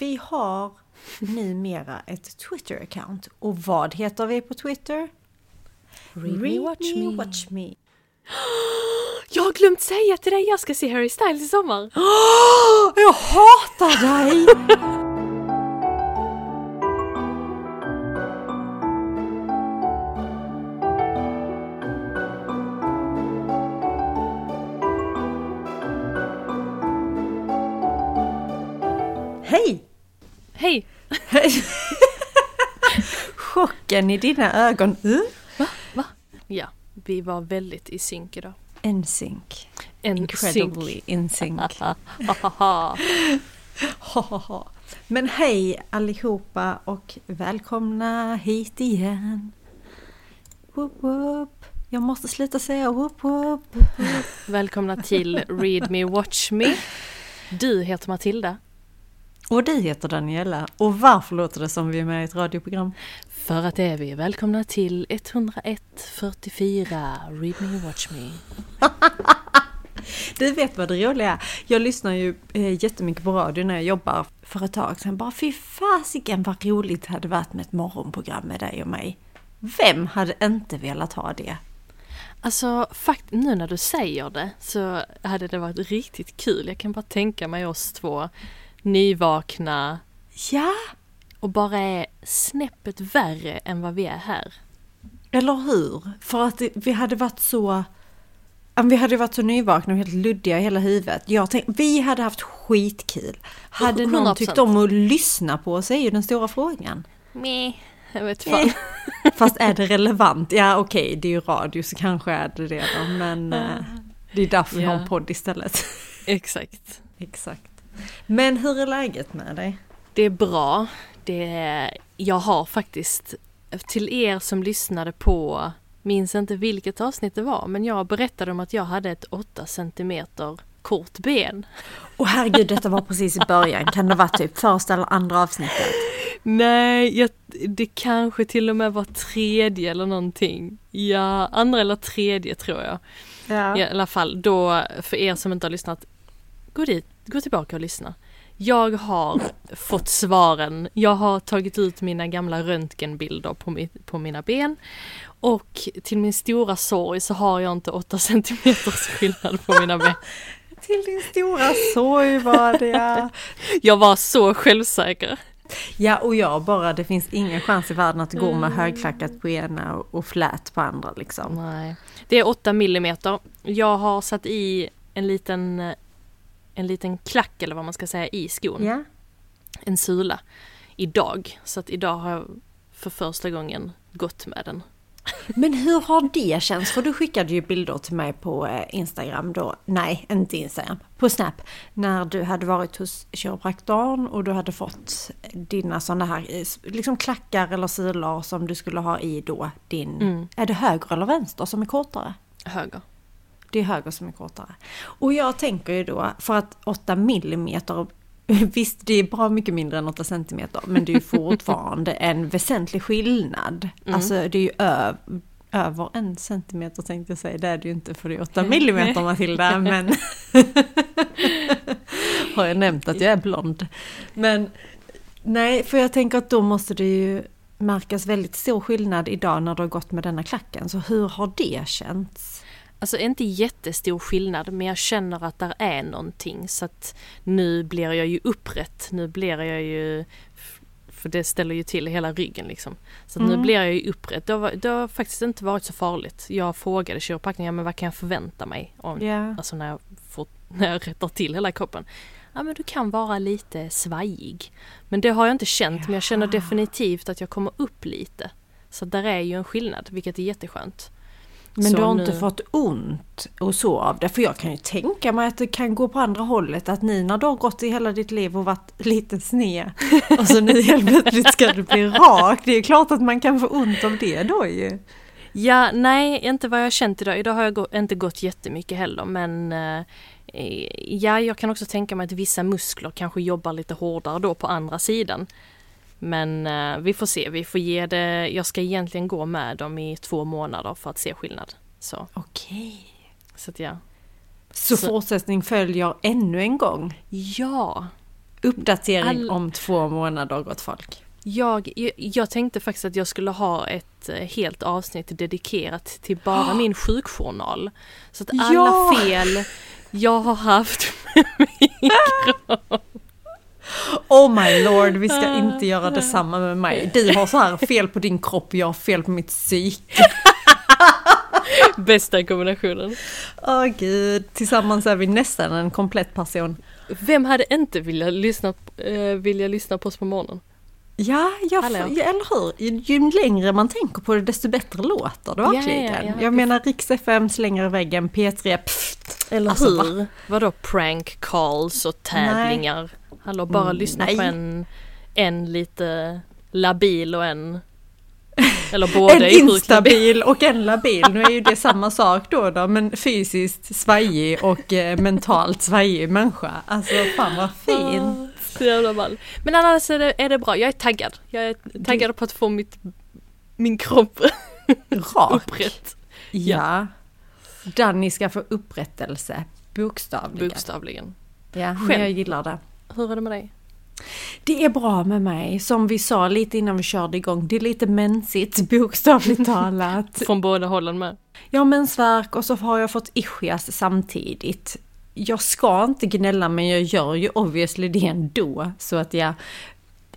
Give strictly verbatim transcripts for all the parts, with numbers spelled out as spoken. Vi har numera ett Twitter-account. Och vad heter vi på Twitter? Read, Read me, watch me, watch me. Jag har glömt säga till dig, jag ska se Harry Styles i sommar. Jag hatar dig! Hej! Hej! Hej. Chocken i dina ögon. Mm. Va? Va? Ja, vi var väldigt i synk idag. En synk. En Incredibly in sync. Men hej allihopa och välkomna hit igen. Woop woop. Jag måste sluta säga woop woop. Välkomna till Read Me, Watch Me. Du heter Matilda. Och du heter Daniela. Och varför låter det som vi är med i ett radioprogram? För att det är vi. Välkomna till ett noll ett fyrtiofyra. Read me, watch me. Du vet vad det roliga är. Jag lyssnar ju eh, jättemycket på radio när jag jobbar för ett tag sedan. Bara fy fasiken vad roligt det hade varit med ett morgonprogram med dig och mig. Vem hade inte velat ha det? Alltså fakt- nu när du säger det så hade det varit riktigt kul. Jag kan bara tänka mig oss två nyvakna. Ja. Och bara är snäppet värre än vad vi är här. Eller hur? För att vi hade varit så vi hade varit så nyvakna och helt luddiga i hela huvudet. Jag tänkte, vi hade haft skitkul. Hade hundra procent någon tyckt om att lyssna på oss är ju den stora frågan. Nej, jag vet fan. Fast är det relevant? Ja, okej, okay, det är ju radio så kanske är det det då. Men uh, det är därför yeah. jag har en podd istället. Exakt. Exakt. Men hur är läget med dig? Det är bra. Det är, jag har faktiskt, till er som lyssnade på, minns inte vilket avsnitt det var, men jag berättade om att jag hade ett åtta centimeter kort ben. Åh oh, herregud, detta var precis i början. Kan det vara typ första eller andra avsnittet? Nej, jag, det kanske till och med var tredje eller någonting. Ja, andra eller tredje tror jag. Ja. I alla fall, då, för er som inte har lyssnat, gå dit. Gå tillbaka och lyssna. Jag har fått svaren. Jag har tagit ut mina gamla röntgenbilder på, mitt, på mina ben. Och till min stora sorg så har jag inte åtta centimeters skillnad på mina ben. Till din stora sorg var det. Jag var så självsäker. Ja, och jag bara, det finns ingen chans i världen att gå med högklackat på ena och flät på andra liksom. Nej. Det är åtta millimeter. Jag har satt i en liten... en liten klack eller vad man ska säga i skon. Yeah. En sula idag. Så att idag har jag för första gången gått med den. Men hur har det känts? För du skickade ju bilder till mig på Instagram då. Nej, inte Instagram. På Snap. När du hade varit hos kiropraktorn och du hade fått dina sådana här liksom klackar eller sulor som du skulle ha i då din... Mm. Är det höger eller vänster som är kortare? Höger. Det är höger som är kortare. Och jag tänker ju då, för att åtta millimeter, visst det är bra mycket mindre än åtta centimeter, men det är ju fortfarande en väsentlig skillnad. Mm. Alltså det är ju ö- över en centimeter tänkte jag säga, det är det ju inte för det är åtta millimeter Matilda, men har jag nämnt att jag är blond. Men nej, för jag tänker att då måste det ju märkas väldigt stor skillnad idag när du har gått med denna klacken. Så hur har det känts? Alltså inte jättestor skillnad, men jag känner att där är någonting. Så att nu blir jag ju upprätt. Nu blir jag ju... För det ställer ju till hela ryggen liksom. Så mm. nu blir jag ju upprätt. Det har, det har faktiskt inte varit så farligt. Jag frågade kiropraktorn, men vad kan jag förvänta mig? Om, yeah. Alltså när jag, får, när jag rättar till hela kroppen. Ja, men du kan vara lite svajig. Men det har jag inte känt. Yeah. Men jag känner definitivt att jag kommer upp lite. Så där är ju en skillnad, vilket är jätteskönt. Men så du har nu... inte fått ont och så av det? För jag kan ju tänka mig att det kan gå på andra hållet. Att ni när du har gått i hela ditt liv och varit lite sned. Och så nu helt plötsligt ska du bli rak. Det är klart att man kan få ont av det då ju. Ja, nej, inte vad jag har känt idag. Idag har jag inte gått jättemycket heller. Men ja, jag kan också tänka mig att vissa muskler kanske jobbar lite hårdare då på andra sidan. Men eh, vi får se, vi får ge det, jag ska egentligen gå med dem i två månader för att se skillnad. Så. Okej. Så att ja. Så, så fortsättning följer ännu en gång? Ja, Uppdatering All... om två månader, gott folk. Jag, jag, jag tänkte faktiskt att jag skulle ha ett helt avsnitt dedikerat till bara min sjukjournal. Så att alla ja! fel jag har haft med min kropp. Oh my lord, vi ska inte göra detsamma med mig. Du har så här fel på din kropp, jag har fel på mitt psyke. Bästa kombinationen. Åh oh, gud, tillsammans är vi nästan en komplett person. Vem hade inte vilja lyssna, eh, vilja lyssna på oss på morgonen? Ja, jag, f- ja, eller hur? Ju, ju längre man tänker på det, desto bättre låter det verkligen. Ja, ja, ja. Jag menar, Riks F M slänger i väggen, P tre, pfft, eller alltså, hur? Va? Vadå prank calls och tävlingar? Nej. Hallå, bara mm, lyssna nej. på en, en lite labil och en... Eller både en instabil och en labil. Nu är ju det samma sak då, då men fysiskt svajig och eh, mentalt svajig människa. Alltså fan vad fint. Men annars är det, är det bra. Jag är taggad. Jag är taggad på att få mitt, min kropp rak. Upprätt. Ja. ja. Danny ska få upprättelse. Bokstavligen. Bokstavligen. Ja, men jag gillar det. Hur är det med dig? Det är bra med mig, som vi sa lite innan vi körde igång. Det är lite mänsigt, bokstavligt talat. Från båda hållen med. Jag har mensvärk och så har jag fått ischias samtidigt. Jag ska inte gnälla, men jag gör ju obviously det ändå. Så att jag,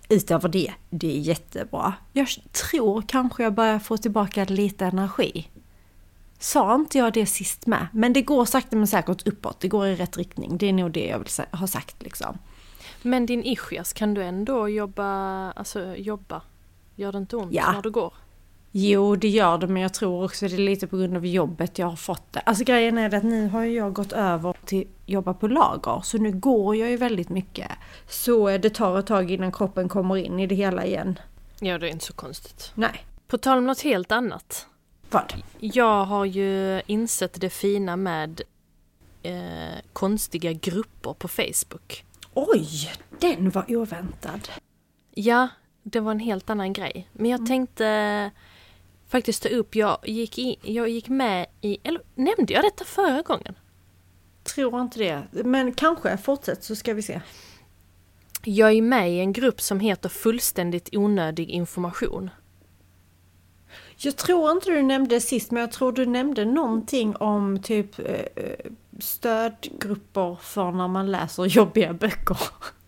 utöver det, det är jättebra. Jag tror kanske jag börjar få tillbaka lite energi. Sa inte jag det sist med? Men det går sakta men säkert uppåt, det går i rätt riktning. Det är nog det jag vill ha sagt liksom. Men din ischias, kan du ändå jobba, alltså jobba? Gör det inte ont ja. när du går? Jo, det gör det, men jag tror också det är lite på grund av jobbet jag har fått det. Alltså grejen är att nu har jag gått över till jobba på lager, så nu går jag ju väldigt mycket. Så det tar ett tag innan kroppen kommer in i det hela igen. Ja, det är inte så konstigt. Nej. På tal om något helt annat. Vad? Jag har ju insett det fina med eh, konstiga grupper på Facebook. Oj, den var oväntad. Ja, det var en helt annan grej. Men jag tänkte faktiskt ta upp, jag gick, in, jag gick med i, eller nämnde jag detta förra gången? Tror inte det, men kanske, fortsätt så ska vi se. Jag är med i en grupp som heter Fullständigt onödig information. Jag tror inte du nämnde sist, men jag tror du nämnde någonting om typ stödgrupper för när man läser jobbiga böcker.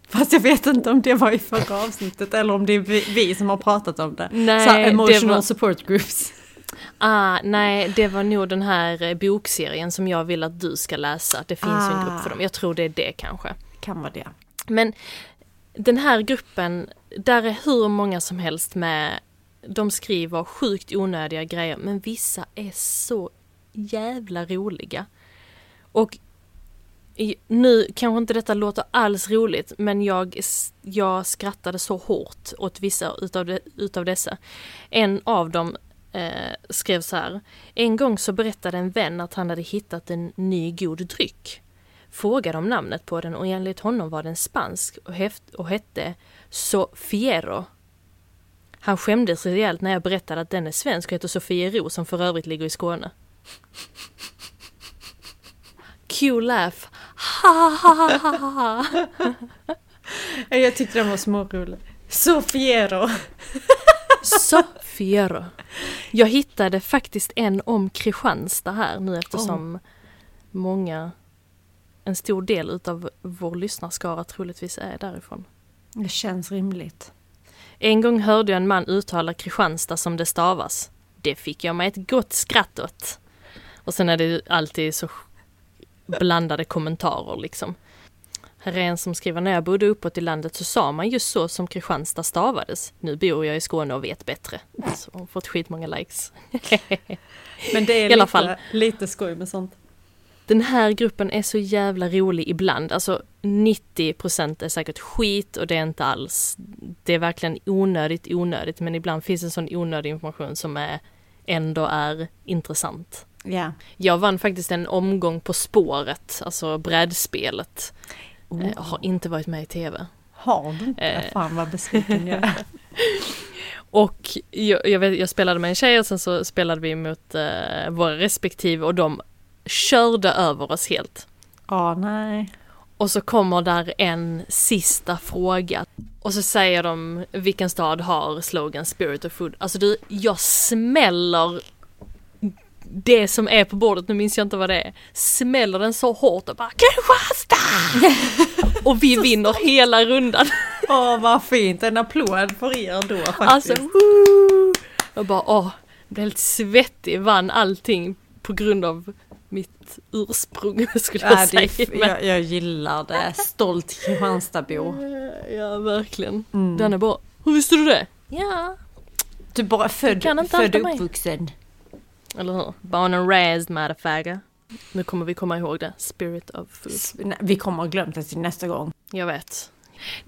Fast jag vet inte om det var i förra avsnittet eller om det är vi som har pratat om det. Nej, så emotional det var... support groups. Ah, nej, det var nog den här bokserien som jag vill att du ska läsa. Det finns ah. ju en grupp för dem. Jag tror det är det kanske. Kan vara det. Men den här gruppen, där är hur många som helst med. De skriver sjukt onödiga grejer, men vissa är så jävla roliga. Och nu kanske inte detta låter alls roligt, men jag, jag skrattade så hårt åt vissa utav, de, utav dessa. En av dem eh, skrev så här. En gång så berättade en vän att han hade hittat en ny god dryck. Frågade om namnet på den och enligt honom var den spansk och, heft, och hette So Fiero. Han skämdes rejält när jag berättade att den är svensk och heter Sofiero som för övrigt ligger i Skåne. Q-laugh. Ha Jag tyckte den var smårolig. Sofiero. Sofiero. Jag hittade faktiskt en om Kristianstad här nu eftersom oh. många, en stor del av vår lyssnarskara troligtvis är därifrån. Det känns rimligt. En gång hörde jag en man uttala Kristianstad som det stavas. Det fick jag med ett gott skratt åt. Och sen är det alltid så blandade kommentarer liksom. Här är en som skriver, när jag bodde uppåt i landet så sa man just så som Kristianstad stavades. Nu bor jag i Skåne och vet bättre. Så hon har fått skitmånga likes. Men det är i alla fall lite, lite skoj med sånt. Den här gruppen är så jävla rolig ibland. Alltså nittio procent är säkert skit och det är inte alls. Det är verkligen onödigt, onödigt. Men ibland finns en sån onödig information som är, ändå är intressant. Yeah. Jag vann faktiskt en omgång på spåret, alltså brädspelet. Oh. Jag har inte varit med i tv. Har du inte? Eh. Fan vad besviken jag är. Och jag, jag, vet, jag spelade med en tjej och sen så spelade vi mot eh, våra respektive och de körde över oss helt. Ja, oh, nej. Och så kommer där en sista fråga. Och så säger de vilken stad har slogan Spirit of Food. Alltså du, jag smäller det som är på bordet. Nu minns jag inte vad det är. Smäller den så hårt och bara Kristianstad! Och vi vinner hela rundan. Åh, oh, vad fint. En applåd för er då faktiskt. Alltså, woo! Jag bara, åh. Jag blev helt svettig. Vann allting på grund av mitt ursprung, skulle jag säga. F- jag, jag gillar det. Stolt Kristianstadbo. Ja, verkligen. Mm. Den är bra. Hur visste du det? Ja. Du bara född, född och uppvuxen. Eller hur? Born and raised, motherfucker. Nu kommer vi komma ihåg det. Spirit of food. Vi kommer att glömma det till nästa gång. Jag vet.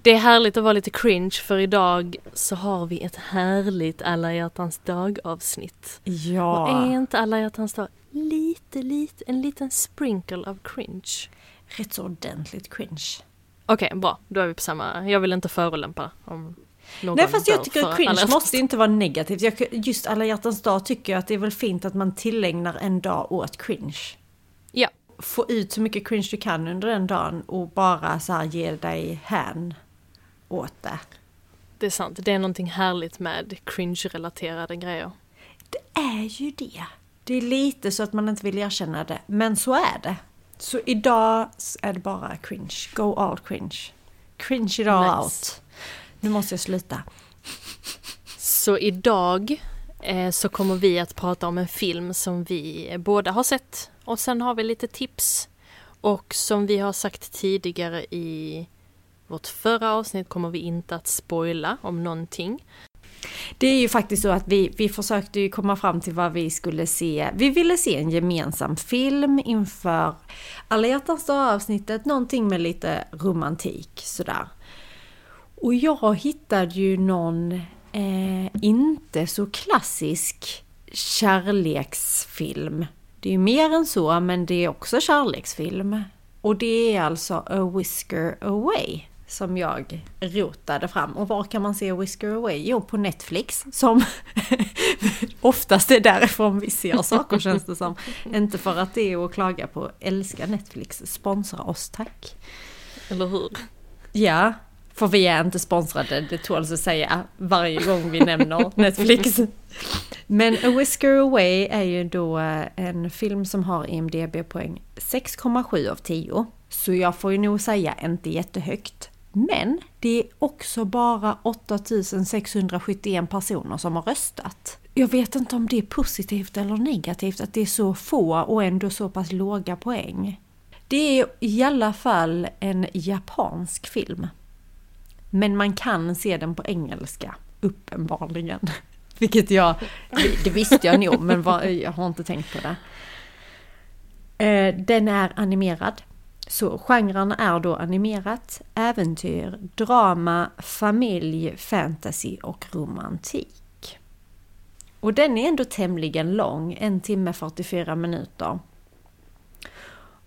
Det är härligt att vara lite cringe, för idag så har vi ett härligt Alla hjärtans dag-avsnitt. Ja. Och är inte Alla hjärtans dag lite, lite, en liten sprinkle av cringe? Rätt så ordentligt cringe. Okej, okay, bra. Då är vi på samma. Jag vill inte förolämpa om någon. Nej, fast jag tycker att cringe måste inte vara negativt. Jag, just Alla hjärtans dag tycker jag att det är väl fint att man tillägnar en dag åt cringe. Ja. Få ut så mycket cringe du kan under den dagen och bara så här ge dig hän åt det. Det är sant. Det är någonting härligt med cringe-relaterade grejer. Det är ju det. Det är lite så att man inte vill erkänna det. Men så är det. Så idag är det bara cringe. Go out cringe. Cringe it all nice. Out. Nu måste jag sluta. Så idag eh, så kommer vi att prata om en film som vi båda har sett. Och sen har vi lite tips. Och som vi har sagt tidigare i vårt förra avsnitt kommer vi inte att spoila om någonting. Det är ju faktiskt så att vi, vi försökte ju komma fram till vad vi skulle se. Vi ville se en gemensam film inför Alla hjärtans dag-avsnittet. Någonting med lite romantik sådär. Och jag hittade ju någon eh, inte så klassisk kärleksfilm. Det är ju mer än så, men det är också kärleksfilm. Och det är alltså A Whisker Away som jag rotade fram. Och var kan man se A Whisker Away? Jo, på Netflix, som oftast är därifrån vi ser saker, känns det som. Inte för att det är att klaga på. Älska Netflix, sponsra oss, tack. Eller hur? Ja, för vi är inte sponsrade, det tåls att säga varje gång vi nämner Netflix. Men A Whisker Away är ju då en film som har I M D B-poäng sex komma sju av tio. Så jag får ju nog säga inte jättehögt. Men det är också bara åtta tusen sexhundrasjuttioen personer som har röstat. Jag vet inte om det är positivt eller negativt att det är så få och ändå så pass låga poäng. Det är i alla fall en japansk film. Men man kan se den på engelska, uppenbarligen. Vilket jag, det visste jag nog, men var, jag har inte tänkt på det. Den är animerad. Så genren är då animerat, äventyr, drama, familj, fantasy och romantik. Och den är ändå tämligen lång, en timme fyrtiofyra minuter.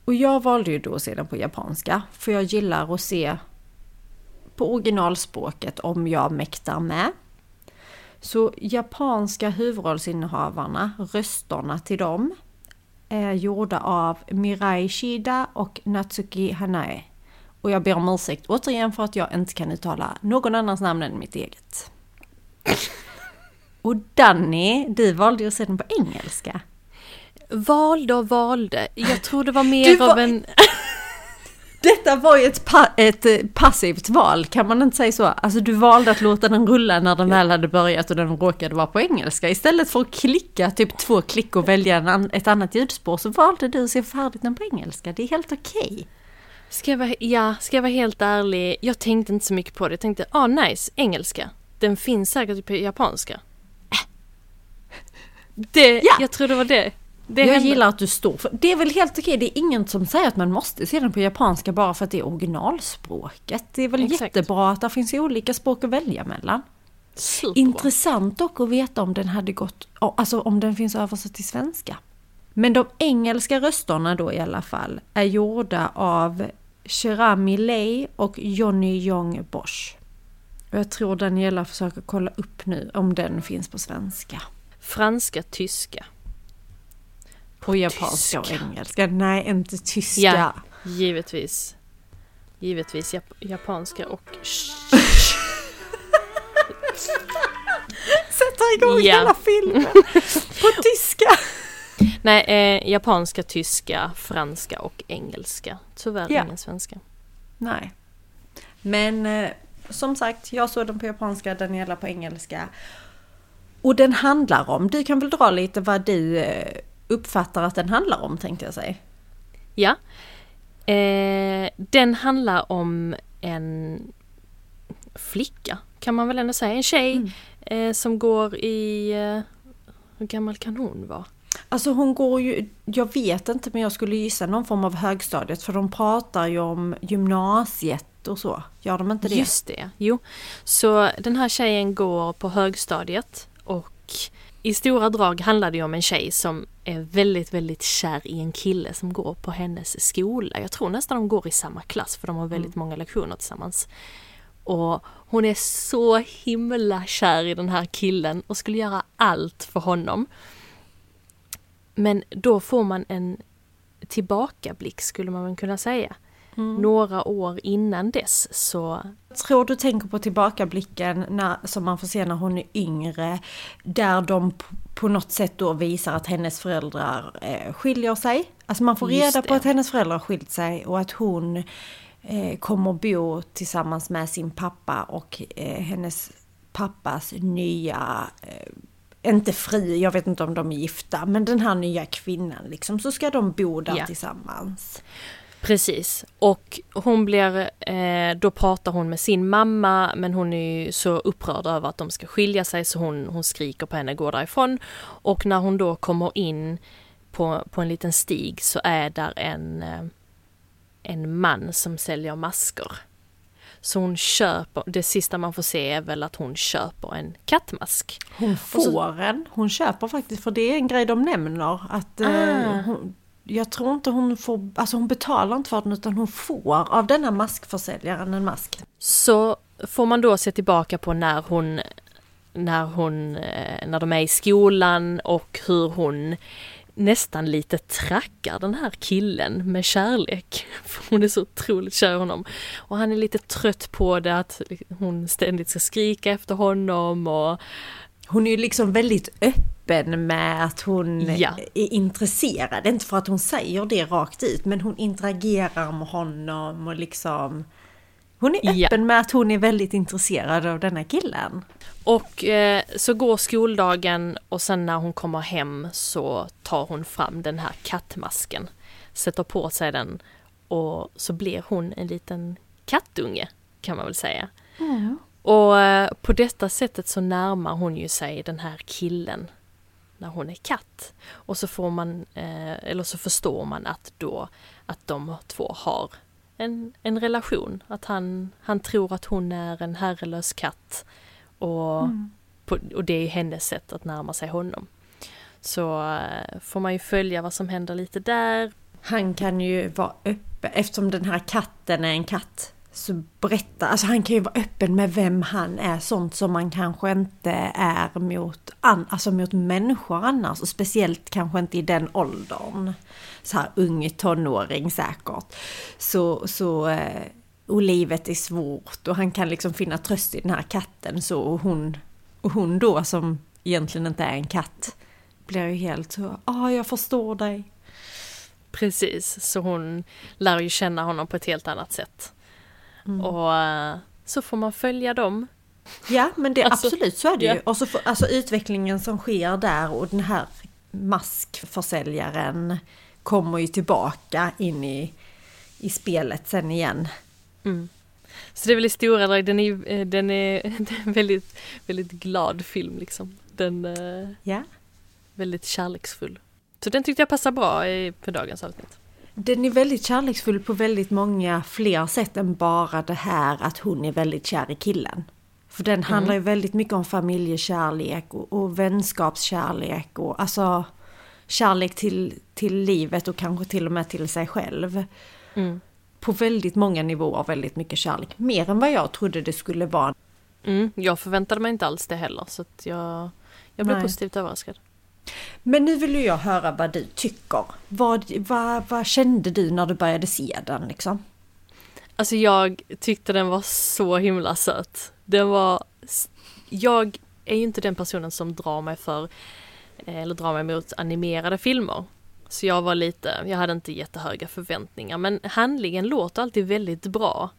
Och jag valde ju då att se den på japanska, för jag gillar att se på originalspråket om jag mäktar med. Så japanska huvudrollsinnehavarna, rösterna till dem, är gjorda av Mirai Shida och Natsuki Hanae. Och jag ber om ursäkt återigen för att jag inte kan uttala någon annans namn än mitt eget. Och Danny, du valde ju sedan på engelska. Valde och valde. Jag tror det var mer var... av en... Detta var ju ett, pa- ett passivt val, kan man inte säga så? Alltså du valde att låta den rulla när den väl hade börjat och den råkade vara på engelska. Istället för att klicka typ två klick och välja en an- ett annat ljudspår så valde du att se färdigt den på engelska. Det är helt okej. Okay. Ska jag vara, ja, ska jag vara helt ärlig, jag tänkte inte så mycket på det. Jag tänkte, ah nice, engelska. Den finns säkert på japanska. Det, ja. Jag tror det var det. Det jag händer. Gillar att du står för. Det är väl helt okej. Det är ingen som säger att man måste se den på japanska bara för att det är originalspråket. Det är väl exakt. Jättebra att det finns olika språk att välja mellan. Superbra. Intressant dock att veta om den hade gått, alltså om den finns översatt till svenska. Men de engelska rösterna då i alla fall är gjorda av Cherami Lay och Johnny Yong Bosch. Och jag tror Daniela försöker kolla upp nu om den finns på svenska. Franska, tyska. På japanska och engelska. Nej, inte tyska. Ja, givetvis. Givetvis jap- japanska och... Sätta igång yeah. hela filmen på tyska. Nej, eh, japanska, tyska, franska och engelska. Tyvärr yeah. ingen svenska. Nej. Men eh, som sagt, jag såg den på japanska, Daniela på engelska. Och den handlar om, du kan väl dra lite vad du eh, uppfattar att den handlar om, tänkte jag säga. Ja. Eh, den handlar om en flicka, kan man väl ändå säga. En tjej mm. eh, som går i... Eh, hur gammal kan hon vara? Alltså hon går ju... Jag vet inte, men jag skulle gissa någon form av högstadiet. För de pratar ju om gymnasiet och så. Gör de inte det? Just det, jo. Så den här tjejen går på högstadiet. Och i stora drag handlar det ju om en tjej som är väldigt, väldigt kär i en kille som går på hennes skola. Jag tror nästan de går i samma klass, för de har väldigt mm. många lektioner tillsammans. Och hon är så himla kär i den här killen och skulle göra allt för honom. Men då får man en tillbakablick, skulle man kunna säga. Mm. Några år innan dess så... Jag tror du tänker på tillbakablicken när, som man får se när hon är yngre. Där de på något sätt då visar att hennes föräldrar eh, skiljer sig. Alltså man får reda på att hennes föräldrar skilt sig och att hon... kommer bo tillsammans med sin pappa och eh, hennes pappas nya eh, inte fru, jag vet inte om de är gifta, men den här nya kvinnan liksom, så ska de bo där ja. tillsammans. Precis, och hon blir eh, då pratar hon med sin mamma, men hon är ju så upprörd över att de ska skilja sig, så hon, hon skriker på henne, går därifrån, och när hon då kommer in på, på en liten stig så är där en eh, en man som säljer maskor. Så hon köper, det sista man får se är väl att hon köper en kattmask. Hon får så, en, hon köper faktiskt, för det är en grej de nämner att ah. eh, hon, jag tror inte hon får, alltså hon betalar inte för den, utan hon får av denna maskförsäljaren en mask. Så får man då se tillbaka på när hon när hon när de är i skolan och hur hon nästan lite trackar den här killen med kärlek. För hon är så otroligt kär honom. Och han är lite trött på det, att hon ständigt ska skrika efter honom. Och... Hon är ju liksom väldigt öppen med att hon ja. är intresserad. Inte för att hon säger det rakt ut, men hon interagerar med honom. Och liksom... Hon är öppen ja. med att hon är väldigt intresserad av den här killen. Och eh, så går skoldagen, och sen när hon kommer hem så tar hon fram den här kattmasken. Sätter på sig den, och så blir hon en liten kattunge, kan man väl säga. Mm. Och eh, på detta sättet så närmar hon ju sig den här killen när hon är katt. Och så får man, eh, eller så förstår man att, då, att de två har... En, en relation, att han, han tror att hon är en herrelös katt, och, mm. på, och det är hennes sätt att närma sig honom. Så får man ju följa vad som händer lite där. Han kan ju vara öppen, eftersom den här katten är en katt, så berätta, alltså han kan ju vara öppen med vem han är, sånt som man kanske inte är mot, an, alltså mot människor annars, och speciellt kanske inte i den åldern, så här ung tonåring säkert, så, så och livet är svårt, och han kan liksom finna tröst i den här katten, så och hon, och hon då som egentligen inte är en katt blir ju helt så, ah, jag förstår dig. Precis, så hon lär ju känna honom på ett helt annat sätt. Mm. Och så får man följa dem. Ja, men det alltså, absolut så är det ja. ju. Och så för, alltså utvecklingen som sker där, och den här maskförsäljaren kommer ju tillbaka in i, i spelet sen igen. Mm. Så det är väldigt stora drag. Den är, den är, den är en väldigt, väldigt glad film liksom. Den är ja. väldigt kärleksfull. Så den tyckte jag passar bra för dagens avsnitt. Den är väldigt kärleksfull på väldigt många fler sätt än bara det här att hon är väldigt kär i killen. För den mm. handlar ju väldigt mycket om familjekärlek och, och vänskapskärlek och alltså kärlek till, till livet och kanske till och med till sig själv. Mm. På väldigt många nivåer, väldigt mycket kärlek. Mer än vad jag trodde det skulle vara. Mm, jag förväntade mig inte alls det heller, så att jag, jag blev Nej. positivt överraskad. Men nu vill jag höra vad du tycker. Vad, vad, vad kände du när du började se den liksom? Alltså jag tyckte den var så himla söt. Den var... Jag är ju inte den personen som drar mig för eller drar mig mot animerade filmer. Så jag var lite... Jag hade inte jättehöga förväntningar. Men handlingen låter alltid väldigt bra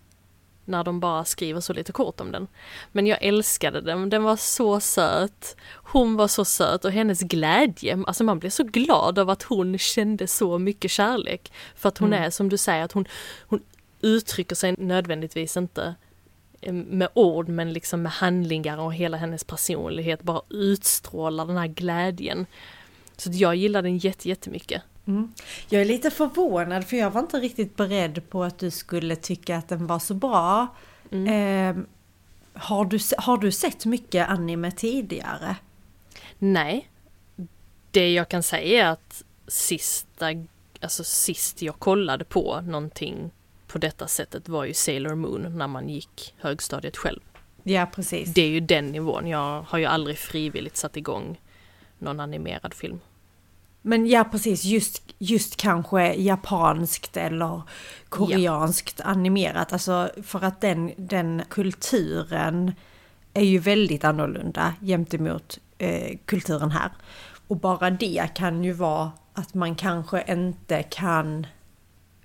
när de bara skriver så lite kort om den. Men jag älskade den. Den var så söt. Hon var så söt. Och hennes glädje. Alltså man blev så glad av att hon kände så mycket kärlek. För att hon mm. är, som du säger, att hon, hon uttrycker sig nödvändigtvis inte med ord, men liksom med handlingar, och hela hennes personlighet bara utstrålar den här glädjen. Så jag gillar den jätte, jättemycket. Mm. Jag är lite förvånad, för jag var inte riktigt beredd på att du skulle tycka att den var så bra. Mm. Eh, har du, har du sett mycket anime tidigare? Nej. Det jag kan säga är att sista, alltså sist jag kollade på någonting på detta sättet var ju Sailor Moon när man gick högstadiet själv. Ja, precis. Det är ju den nivån. Jag har ju aldrig frivilligt satt igång någon animerad film. Men ja, precis. Just, just kanske japanskt eller koreanskt ja. animerat. Alltså för att den, den kulturen är ju väldigt annorlunda jämt emot eh, kulturen här. Och bara det kan ju vara att man kanske inte kan...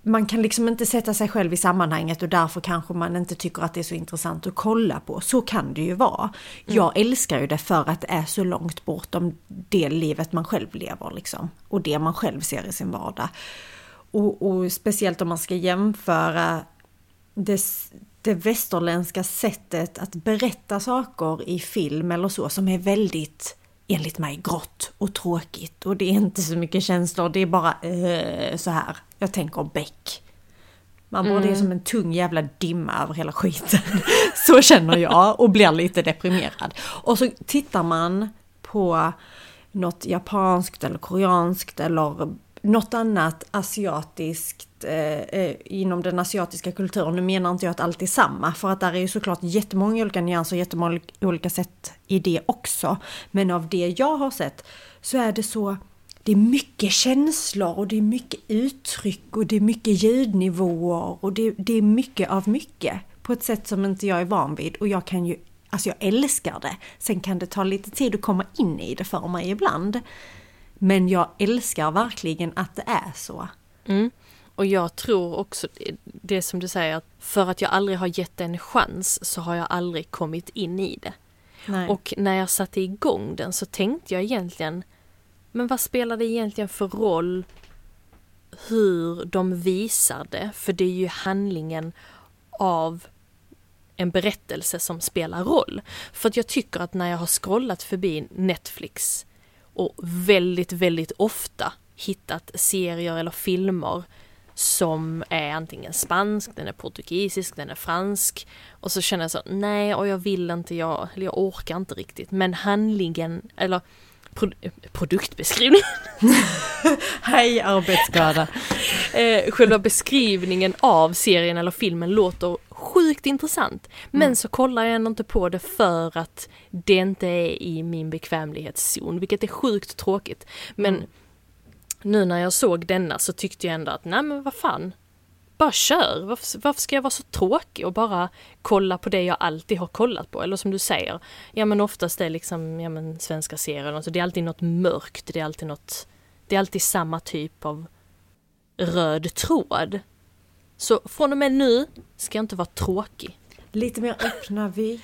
Man kan liksom inte sätta sig själv i sammanhanget, och därför kanske man inte tycker att det är så intressant att kolla på. Så kan det ju vara. Mm. Jag älskar ju det för att det är så långt bortom det livet man själv lever liksom, och det man själv ser i sin vardag. Och, och speciellt om man ska jämföra det, det västerländska sättet att berätta saker i film eller så, som är väldigt... enligt mig grått och tråkigt, och det är inte så mycket känslor, det är bara uh, så här. Jag tänker Beck. Man mm. bara, det är som en tung jävla dimma över hela skiten. Så känner jag och blir lite deprimerad. Och så tittar man på något japanskt eller koreanskt eller något annat asiatiskt eh, inom den asiatiska kulturen. Nu menar inte jag att allt är samma, för att där är ju såklart jättemånga olika nyanser och jättemånga olika sätt i det också. Men av det jag har sett så är det så, det är mycket känslor och det är mycket uttryck och det är mycket ljudnivåer och det, det är mycket av mycket på ett sätt som inte jag är van vid. Och jag kan ju, alltså jag älskar det. Sen kan det ta lite tid att komma in i det för mig ibland. Men jag älskar verkligen att det är så. Mm. Och jag tror också det som du säger, att för att jag aldrig har gett en chans så har jag aldrig kommit in i det. Nej. Och när jag satte igång den så tänkte jag egentligen, men vad spelar det egentligen för roll hur de visar det? För det är ju handlingen av en berättelse som spelar roll. För att jag tycker att när jag har scrollat förbi Netflix och väldigt, väldigt ofta hittat serier eller filmer som är antingen spansk, den är portugisisk, den är fransk. Och så känner jag så, nej, och jag vill inte, jag, eller jag orkar inte riktigt. Men handlingen, eller produ- produktbeskrivningen. Hej, arbetsskada. eh, själva beskrivningen av serien eller filmen låter sjukt intressant. Men mm. så kollar jag ändå inte på det för att det inte är i min bekvämlighetszon, vilket är sjukt tråkigt. Men mm. nu när jag såg denna så tyckte jag ändå att nej, men vad fan, bara kör. Varför, varför ska jag vara så tråkig och bara kolla på det jag alltid har kollat på? Eller som du säger, ja men oftast är liksom, ja men svenska serier, så det är alltid något mörkt, det är alltid något, det är alltid samma typ av röd tråd. Så från och med nu ska jag inte vara tråkig. Lite mer öppna vyer.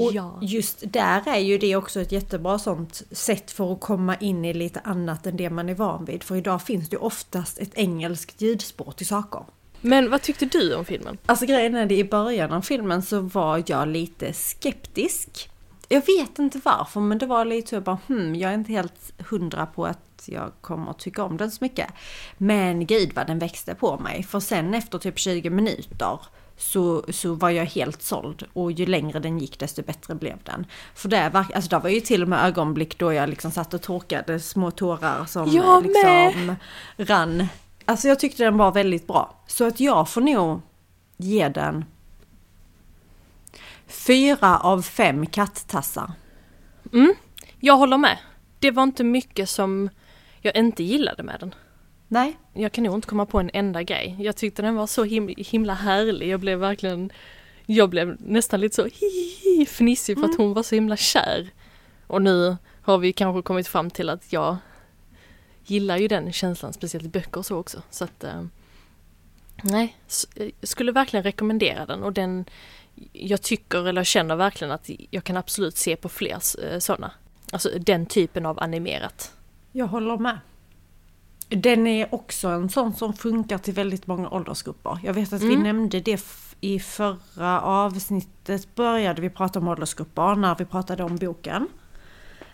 Och ja. Just där är ju det också ett jättebra sånt sätt för att komma in i lite annat än det man är van vid. För idag finns det ju oftast ett engelskt ljudspår till saker. Men vad tyckte du om filmen? Alltså grejen är det, i början av filmen så var jag lite skeptisk. Jag vet inte varför, men det var lite så bara, hmm, jag är inte helt hundra på att jag kommer att tycka om den så mycket. Men gud vad den växte på mig. För sen efter typ tjugo minuter så, så var jag helt såld. Och ju längre den gick desto bättre blev den. För det var, alltså det var ju till och med ögonblick då jag liksom satt och torkade små tårar som jag liksom med. rann. Alltså jag tyckte den var väldigt bra. Så att jag får nog ge den fyra av fem kattassar. Mm, jag håller med. Det var inte mycket som jag inte gillade med den. Nej. Jag kan nog inte komma på en enda grej. Jag tyckte den var så him- himla härlig. Jag blev verkligen... Jag blev nästan lite så hihihi, fnissig för mm. att hon var så himla kär. Och nu har vi kanske kommit fram till att jag gillar ju den känslan, speciellt i böcker och så också. Så att, eh, nej, jag skulle verkligen rekommendera den. Och den, jag tycker eller känner verkligen att jag kan absolut se på fler eh, sådana. Alltså den typen av animerat. Jag håller med. Den är också en sån som funkar till väldigt många åldersgrupper. Jag vet att mm. vi nämnde det f- i förra avsnittet började vi prata om åldersgrupper när vi pratade om boken.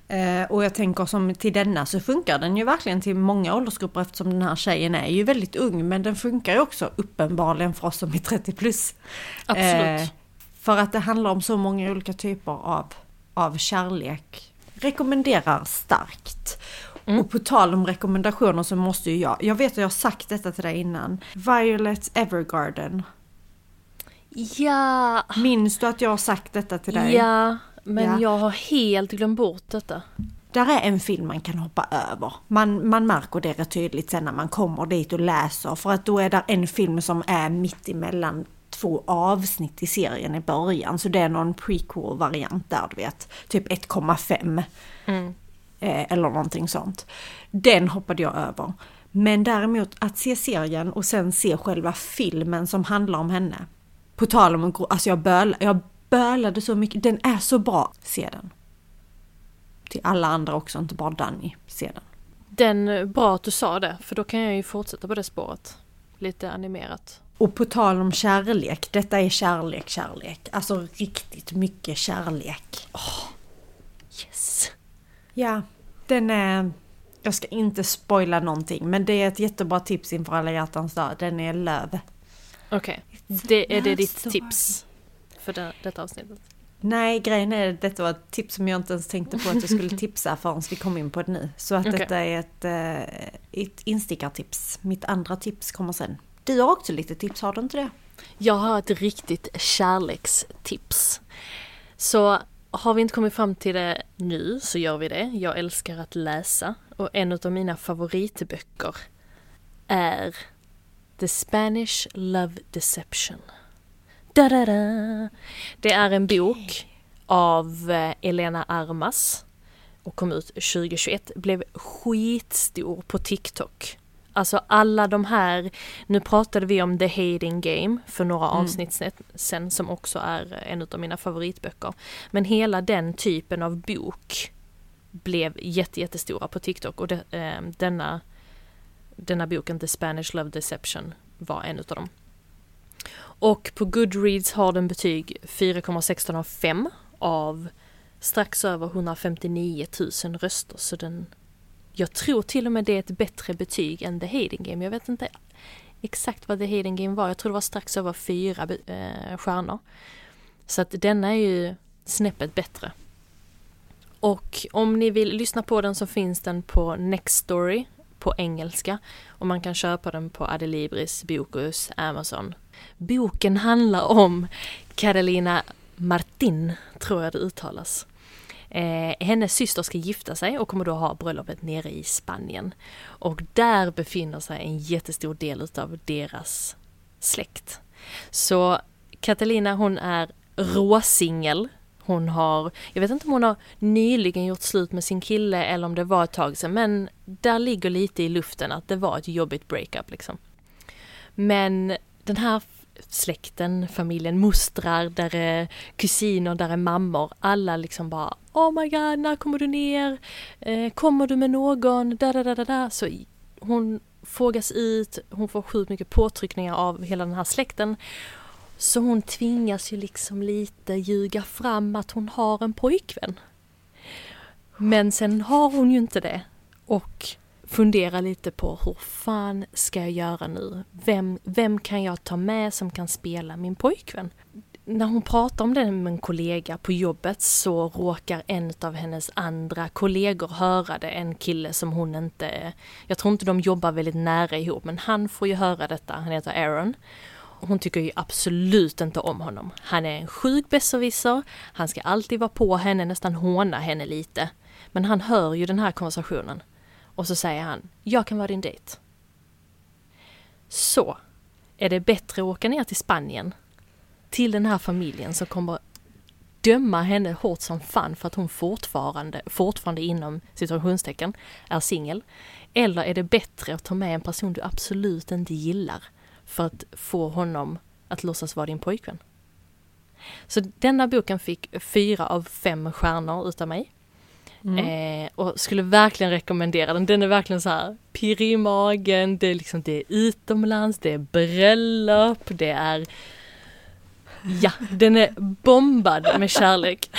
Eh, och jag tänker som till denna så funkar den ju verkligen till många åldersgrupper eftersom den här tjejen är ju väldigt ung. Men den funkar ju också uppenbarligen för oss som är trettio plus. Absolut. Eh, för att det handlar om så många olika typer av, av kärlek. Rekommenderar starkt. Mm. Och på tal om rekommendationer så måste ju jag... Jag vet att jag har sagt detta till dig innan. Violet Evergarden. Ja. Minns du att jag har sagt detta till dig? Ja, men ja. Jag har helt glömt bort detta. Där är en film man kan hoppa över. Man, man märker det rätt tydligt sen när man kommer dit och läser. För att då är där en film som är mitt emellan två avsnitt i serien i början. Så det är någon prequel-variant där, du vet. Typ ett komma fem. Mm. Eller någonting sånt. Den hoppade jag över. Men däremot att se serien och sen se själva filmen som handlar om henne. På tal om en gro- alltså jag, böl- jag bölade så mycket. Den är så bra. Se den. Till alla andra också, inte bara Danny. Se den. Den, bra att du sa det. För då kan jag ju fortsätta på det spåret. Lite animerat. Och på tal om kärlek. Detta är kärlek, kärlek. Alltså riktigt mycket kärlek. Oh, yes. Ja, den är... Jag ska inte spoila någonting, men det är ett jättebra tips inför Alla hjärtans dag. Den är löv. Okej, okay. det, är det ditt story. Tips för det, detta avsnittet? Nej, grejen är att detta var ett tips som jag inte ens tänkte på att jag skulle tipsa förrän vi kom in på det nu. Så att okay. Detta är ett, ett instickartips. Mitt andra tips kommer sen. Du har också lite tips, har du inte det? Jag har ett riktigt kärlekstips. Så... Har vi inte kommit fram till det nu så gör vi det. Jag älskar att läsa. Och en av mina favoritböcker är The Spanish Love Deception. Da-da-da. Det är en bok av Elena Armas och kom ut tjugohundratjugoett. Blev skitstor på TikTok. Alltså alla de här, nu pratade vi om The Hating Game för några mm. avsnitt sen som också är en av mina favoritböcker. Men hela den typen av bok blev jätte, jättestora på TikTok och de, eh, denna, denna boken The Spanish Love Deception var en av dem. Och på Goodreads har den betyg fyra komma sexton av fem av strax över hundrafemtionio tusen röster så den... Jag tror till och med det är ett bättre betyg än The Hating Game. Jag vet inte exakt vad The Hating Game var. Jag tror det var strax över fyra eh, stjärnor. Så att denna är ju snäppet bättre. Och om ni vill lyssna på den så finns den på Next Story på engelska. Och man kan köpa den på Adlibris, Bokus, Amazon. Boken handlar om Carolina Martin, tror jag det uttalas. Eh, hennes syster ska gifta sig och kommer då ha bröllopet nere i Spanien. Och där befinner sig en jättestor del av deras släkt. Så Catalina, hon är råsingel. Hon har, jag vet inte om hon har nyligen gjort slut med sin kille eller om det var ett tag sedan. Men där ligger lite i luften att det var ett jobbigt breakup liksom. Men den här... släkten, familjen, mostrar, där är kusiner, där är mammor. Alla liksom bara, oh my god, när kommer du ner? Eh, kommer du med någon? Da, da, da, da, da. Så hon frågas ut, hon får sjukt mycket påtryckningar av hela den här släkten. Så hon tvingas ju liksom lite ljuga fram att hon har en pojkvän. Men sen har hon ju inte det. Och... fundera lite på hur fan ska jag göra nu? Vem, vem kan jag ta med som kan spela min pojkvän? När hon pratar om det med en kollega på jobbet så råkar en av hennes andra kollegor höra det. En kille som hon inte... Jag tror inte de jobbar väldigt nära ihop men han får ju höra detta. Han heter Aaron. Hon tycker ju absolut inte om honom. Han är en sjuk besserwisser. Han ska alltid vara på henne, nästan håna henne lite. Men han hör ju den här konversationen. Och så säger han, jag kan vara din dejt. Så är det bättre att åka ner till Spanien till den här familjen som kommer döma henne hårt som fan för att hon fortfarande, fortfarande inom situationstecken är singel? Eller är det bättre att ta med en person du absolut inte gillar för att få honom att låtsas vara din pojkvän? Så denna boken fick fyra av fem stjärnor utav mig. Mm. Eh, och skulle verkligen rekommendera den. Den är verkligen så här pirr i magen. Det är, liksom, det är utomlands, det är bröllop, det är... Ja, den är bombad med kärlek.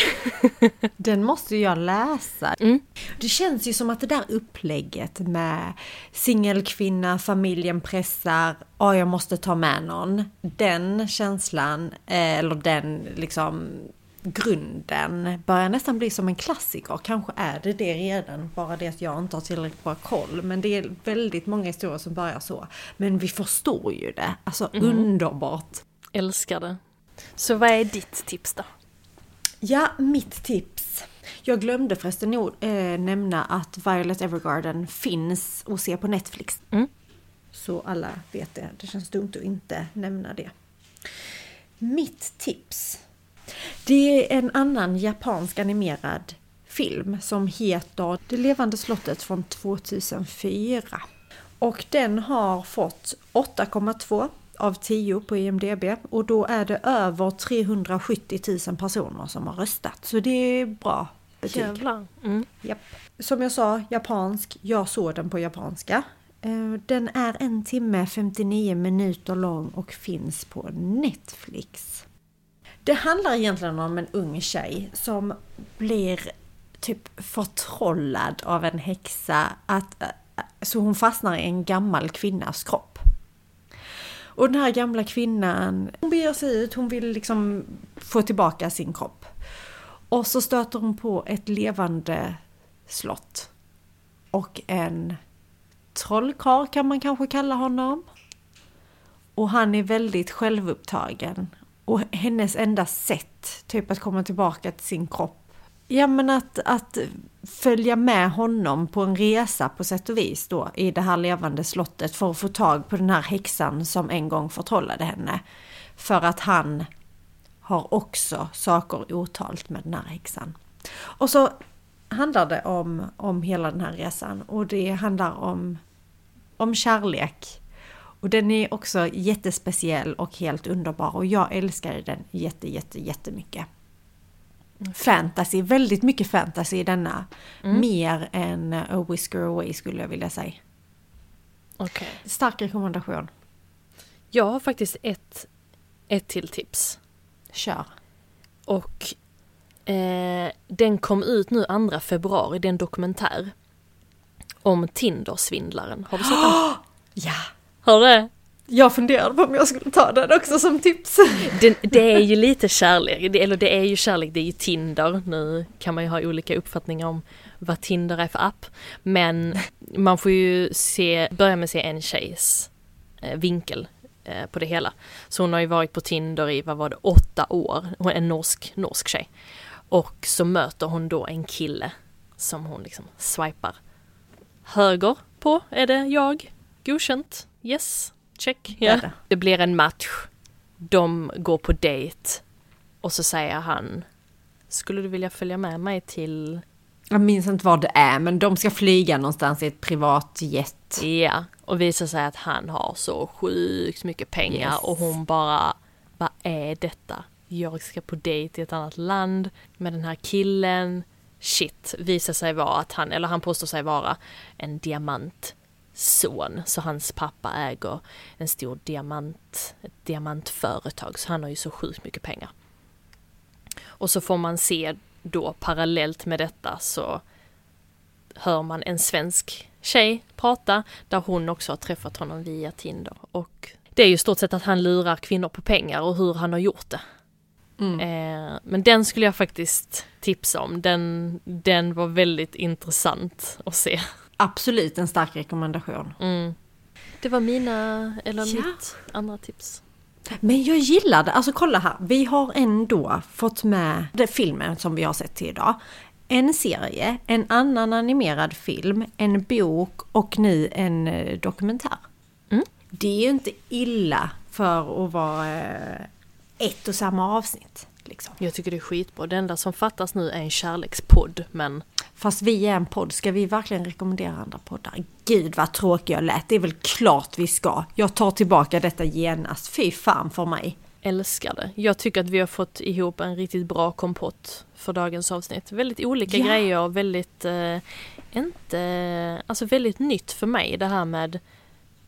Den måste jag läsa. Mm. Det känns ju som att det där upplägget med singelkvinna, familjen pressar, ja, jag måste ta med någon. Den känslan, eller den liksom grunden, börjar nästan bli som en klassiker. Kanske är det det redan, bara det att jag inte har tillräckligt bra koll. Men det är väldigt många historier som börjar så. Men vi förstår ju det. Alltså mm. underbart. Älskar det. Så vad är ditt tips då? Ja, mitt tips. Jag glömde förresten nog äh, nämna att Violet Evergarden finns och ser på Netflix. Mm. Så alla vet det. Det känns dumt att inte nämna det. Mitt tips. Det är en annan japansk animerad film som heter Det levande slottet från tjugohundrafyra. Och den har fått åtta komma två av tio på I M D B, och då är det över trehundrasjuttio tusen personer som har röstat. Så det är bra betyg. Jävlar. Mm. Japp. Som jag sa, japansk. Jag såg den på japanska. Den är en timme femtionio minuter lång och finns på Netflix. Det handlar egentligen om en ung tjej som blir typ förtrollad av en häxa att, så hon fastnar i en gammal kvinnas kropp. Och den här gamla kvinnan, hon ber sig ut, hon vill liksom få tillbaka sin kropp. Och så stöter hon på ett levande slott. Och en trollkarl kan man kanske kalla honom. Och han är väldigt självupptagen. Och hennes enda sätt typ att komma tillbaka till sin kropp. Ja, men att, att följa med honom på en resa på sätt och vis då i det här levande slottet för att få tag på den här häxan som en gång förtrollade henne. För att han har också saker otalt med den här häxan. Och så handlar det om, om hela den här resan, och det handlar om, om kärlek. Och den är också jättespeciell och helt underbar, och jag älskar den jätte, jätte, jättemycket. Fantasy, väldigt mycket fantasy i denna. Mm. Mer än A Whisker Away skulle jag vilja säga. Okay. Stark rekommendation. Jag har faktiskt ett, ett till tips. Kör. Och eh, den kom ut nu andra februari. Det är en dokumentär om Tindersvindlaren. Har du sett den? Oh! Ja. Har du? Jag funderade på om jag skulle ta den också som tips. Det, det är ju lite kärlek. Det, eller det är ju kärlek, det är ju Tinder. Nu kan man ju ha olika uppfattningar om vad Tinder är för app. Men man får ju se, börja med att se en tjejs vinkel på det hela. Så hon har ju varit på Tinder i, vad var det, åtta år. Hon är en norsk, norsk tjej. Och så möter hon då en kille som hon liksom swipar höger på. Är det jag? Godkänt? Yes. Check. Ja. Det blir en match. De går på dejt. Och så säger han, skulle du vilja följa med mig till... Jag minns inte vad det är, men de ska flyga någonstans i ett privat jet. Ja, och visar sig att han har så sjukt mycket pengar. Yes. Och hon bara, vad är detta? Jag ska på dejt i ett annat land med den här killen. Shit, visar sig vara att han, eller han påstår sig vara en diamant. Son, så hans pappa äger en stor diamant, ett diamantföretag, så han har ju så sjukt mycket pengar. Och så får man se då parallellt med detta så hör man en svensk tjej prata där hon också har träffat honom via Tinder. Och det är ju stort sett att han lurar kvinnor på pengar och hur han har gjort det. Mm. Eh, men den skulle jag faktiskt tipsa om. Den, den var väldigt intressant att se. Absolut en stark rekommendation. Mm. Det var mina, eller ja. mitt andra tips. Men jag gillade, alltså kolla här. Vi har ändå fått med den filmen som vi har sett till idag. En serie, en annan animerad film, en bok och nu en dokumentär. Mm. det är ju inte illa för att vara ett och samma avsnitt. Liksom. Jag tycker det är skitbra. Det enda som fattas nu är en kärlekspodd. Men... Fast vi är en podd. Ska vi verkligen rekommendera andra poddar? Gud vad tråkig jag lät. Det är väl klart vi ska. Jag tar tillbaka detta genast. Fy fan för mig. Älskar det. Jag tycker att vi har fått ihop en riktigt bra kompott för dagens avsnitt. Väldigt olika ja. grejer. Väldigt, eh, inte, alltså väldigt nytt för mig det här med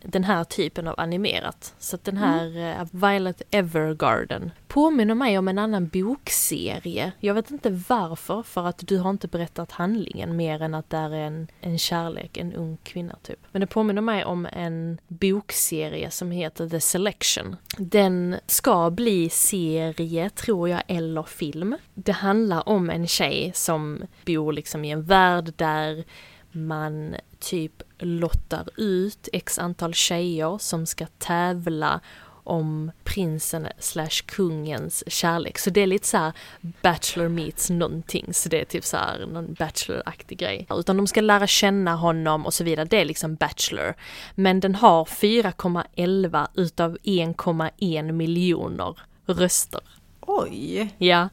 den här typen av animerat. Så att den här mm. uh, Violet Evergarden påminner mig om en annan bokserie. Jag vet inte varför, för att du har inte berättat handlingen mer än att det är en, en kärlek, en ung kvinna typ. Men det påminner mig om en bokserie som heter The Selection. Den ska bli serie, tror jag, eller film. Det handlar om en tjej som bor liksom i en värld där man typ lottar ut x antal tjejer som ska tävla om prinsen slash kungens kärlek. Så det är lite så här bachelor meets någonting. Så det är typ så här någon bacheloraktig grej. Utan de ska lära känna honom och så vidare. Det är liksom bachelor. Men den har fyra komma elva utav en komma en miljoner röster. Oj. Ja.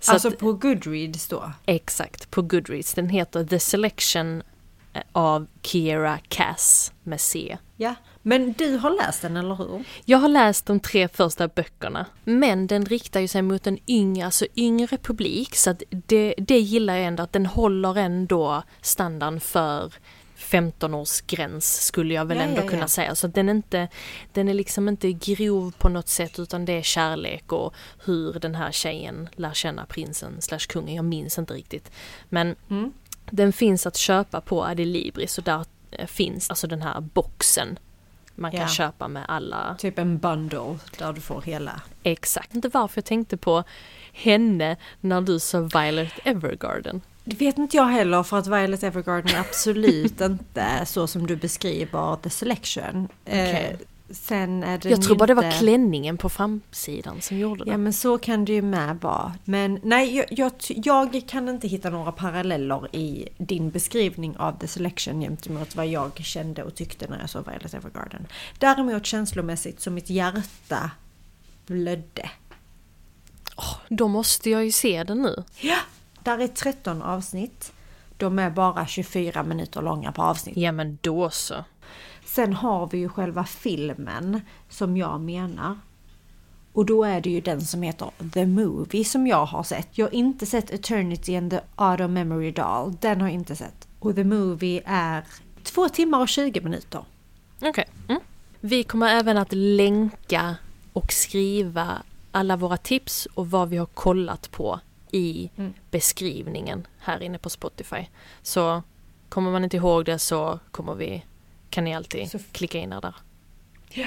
Så alltså att, på Goodreads då? Exakt, på Goodreads. Den heter The Selection av Kiera Cass med C. Ja, men du har läst den, eller hur? Jag har läst de tre första böckerna. Men den riktar ju sig mot en yngre, alltså yngre publik. Så att det, det gillar jag ändå, att den håller ändå standarden för femton-årsgräns skulle jag väl ja, ändå ja, kunna ja. säga. Så att den, är inte, den är liksom inte grov på något sätt, utan det är kärlek och hur den här tjejen lär känna prinsen slash kungen. Jag minns inte riktigt. Men... Mm. Den finns att köpa på Adlibris, och där finns alltså den här boxen man kan yeah. köpa med alla. Typ en bundle där du får hela. Exakt. Inte varför jag tänkte på henne när du sa Violet Evergarden. Det vet inte jag heller, för att Violet Evergarden är absolut inte så som du beskriver The Selection. Okay. Eh, sen är det jag tror bara inte... det var klänningen på framsidan som gjorde det. Ja, men så kan det ju med vara. Men nej, jag, jag, jag kan inte hitta några paralleller i din beskrivning av The Selection gentemot vad jag kände och tyckte när jag såg Violet Evergarden. Däremot känslomässigt som mitt hjärta blödde. Oh, då måste jag ju se den nu. Ja, där är tretton avsnitt. De är bara tjugofyra minuter långa på avsnitt. Ja, men då så. Sen har vi ju själva filmen som jag menar. Och då är det ju den som heter The Movie som jag har sett. Jag har inte sett Eternity and the Auto Memory Doll. Den har jag inte sett. Och The Movie är två timmar och tjugo minuter. Okej. Okay. Mm. Vi kommer även att länka och skriva alla våra tips och vad vi har kollat på i mm. beskrivningen här inne på Spotify. Så kommer man inte ihåg det så kommer vi... kan ni alltid så. Klicka in där. Ja,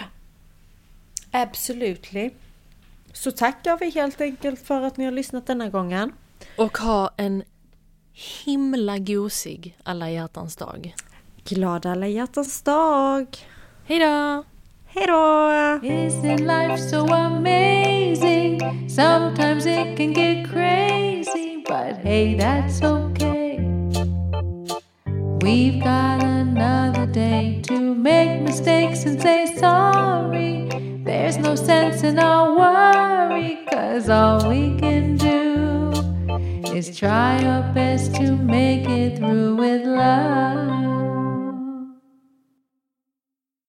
absolut. Så tackar vi helt enkelt för att ni har lyssnat denna gången. Och ha en himla gosig Alla hjärtans dag. Glad Alla hjärtans dag. Hej då! Hej då! Isn't life so amazing? Sometimes it can get crazy, but hey, that's okay. We've got another day to make mistakes and say sorry. There's no sense in our worry, 'cause all we can do is try our best to make it through with love.